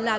La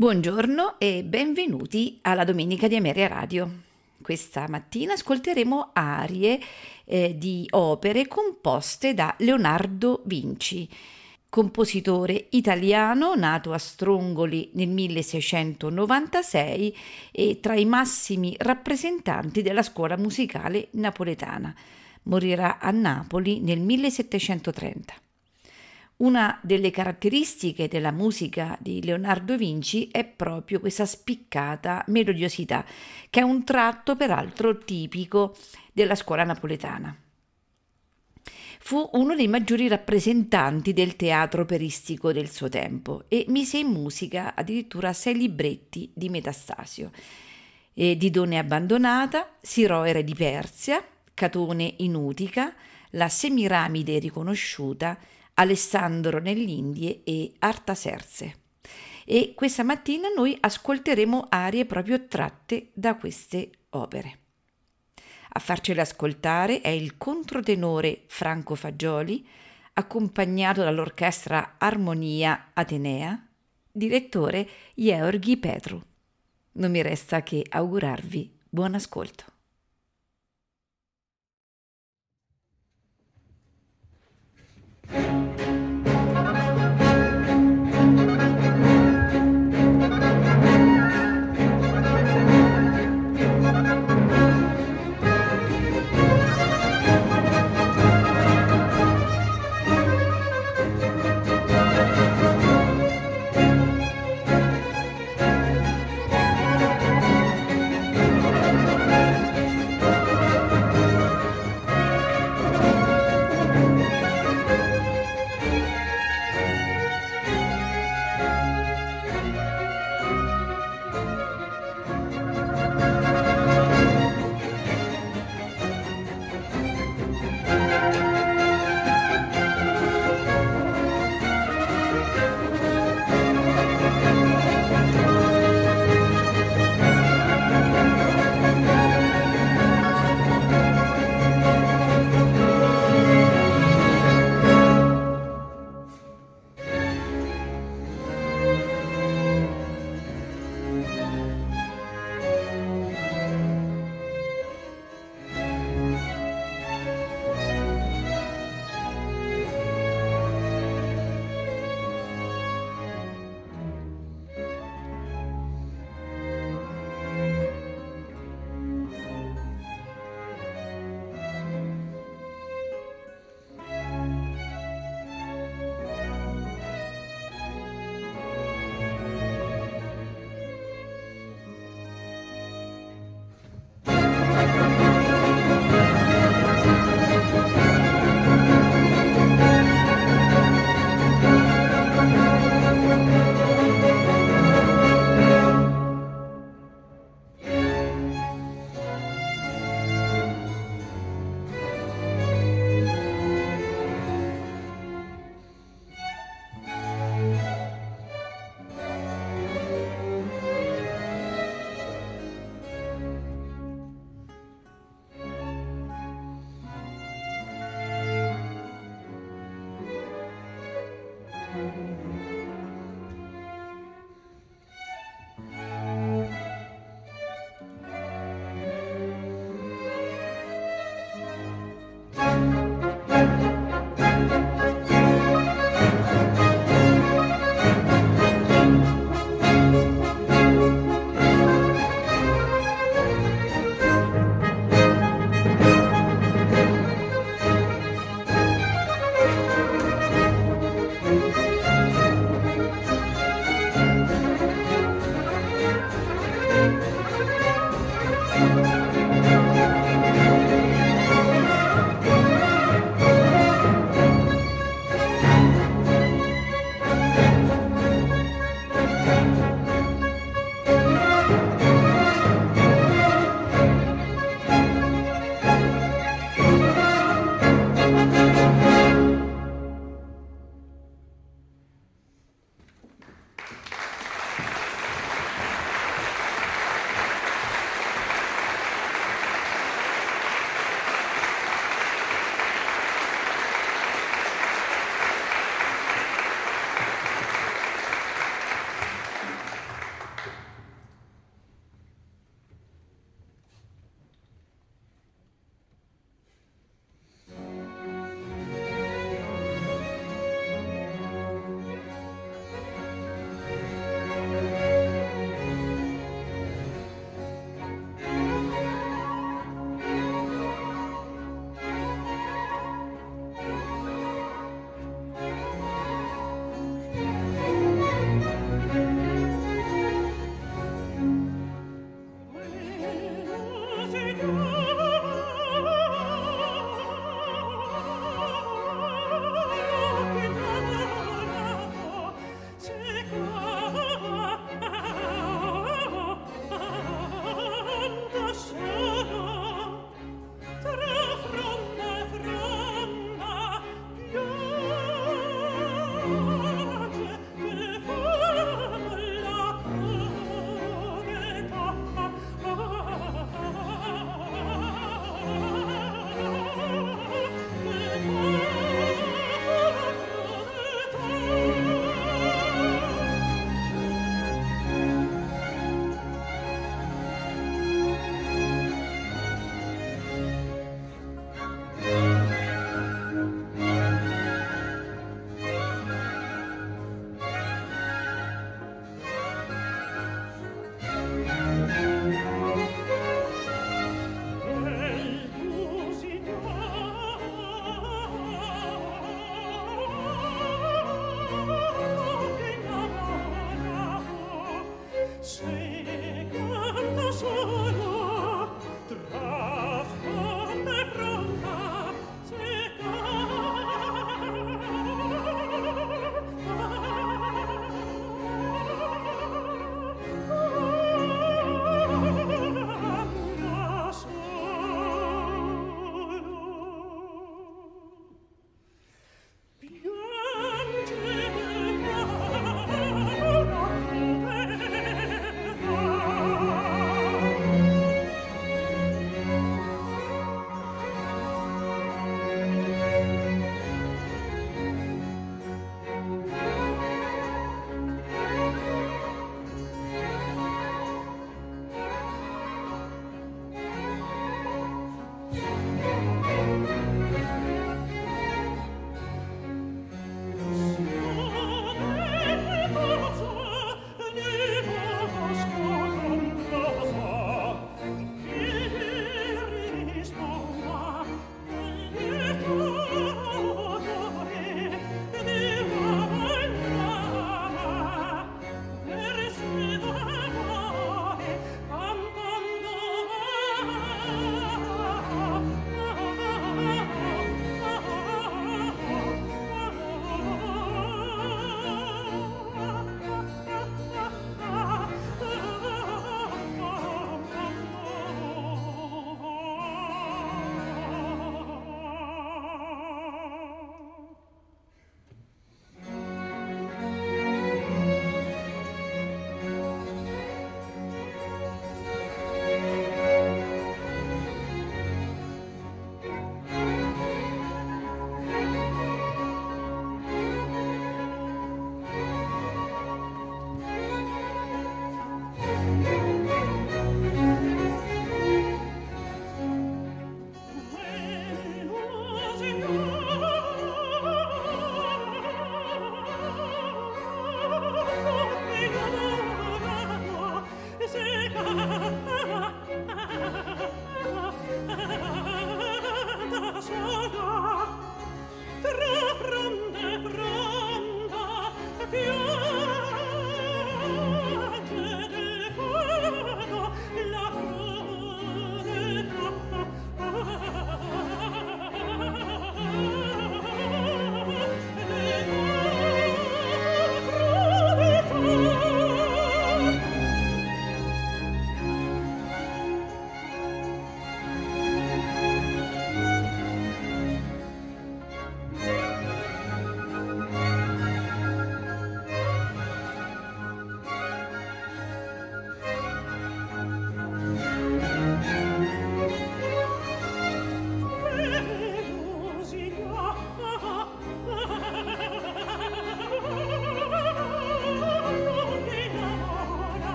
Buongiorno e benvenuti alla Domenica di Ameria Radio. Questa mattina ascolteremo arie di opere composte da Leonardo Vinci, compositore italiano nato a Strongoli nel 1696 e tra i massimi rappresentanti della scuola musicale napoletana. Morirà a Napoli nel 1730. Una delle caratteristiche della musica di Leonardo Vinci è proprio questa spiccata melodiosità, che è un tratto peraltro tipico della scuola napoletana. Fu uno dei maggiori rappresentanti del teatro operistico del suo tempo e mise in musica addirittura 6 libretti di Metastasio, Didone Abbandonata, Siroe, re di Persia, Catone in Utica, La Semiramide Riconosciuta, Alessandro Nell'Indie e Artaserse. E questa mattina noi ascolteremo arie proprio tratte da queste opere. A farcele ascoltare è il controtenore Franco Fagioli, accompagnato dall'orchestra Armonia Atenea, direttore George Petrou. Non mi resta che augurarvi buon ascolto.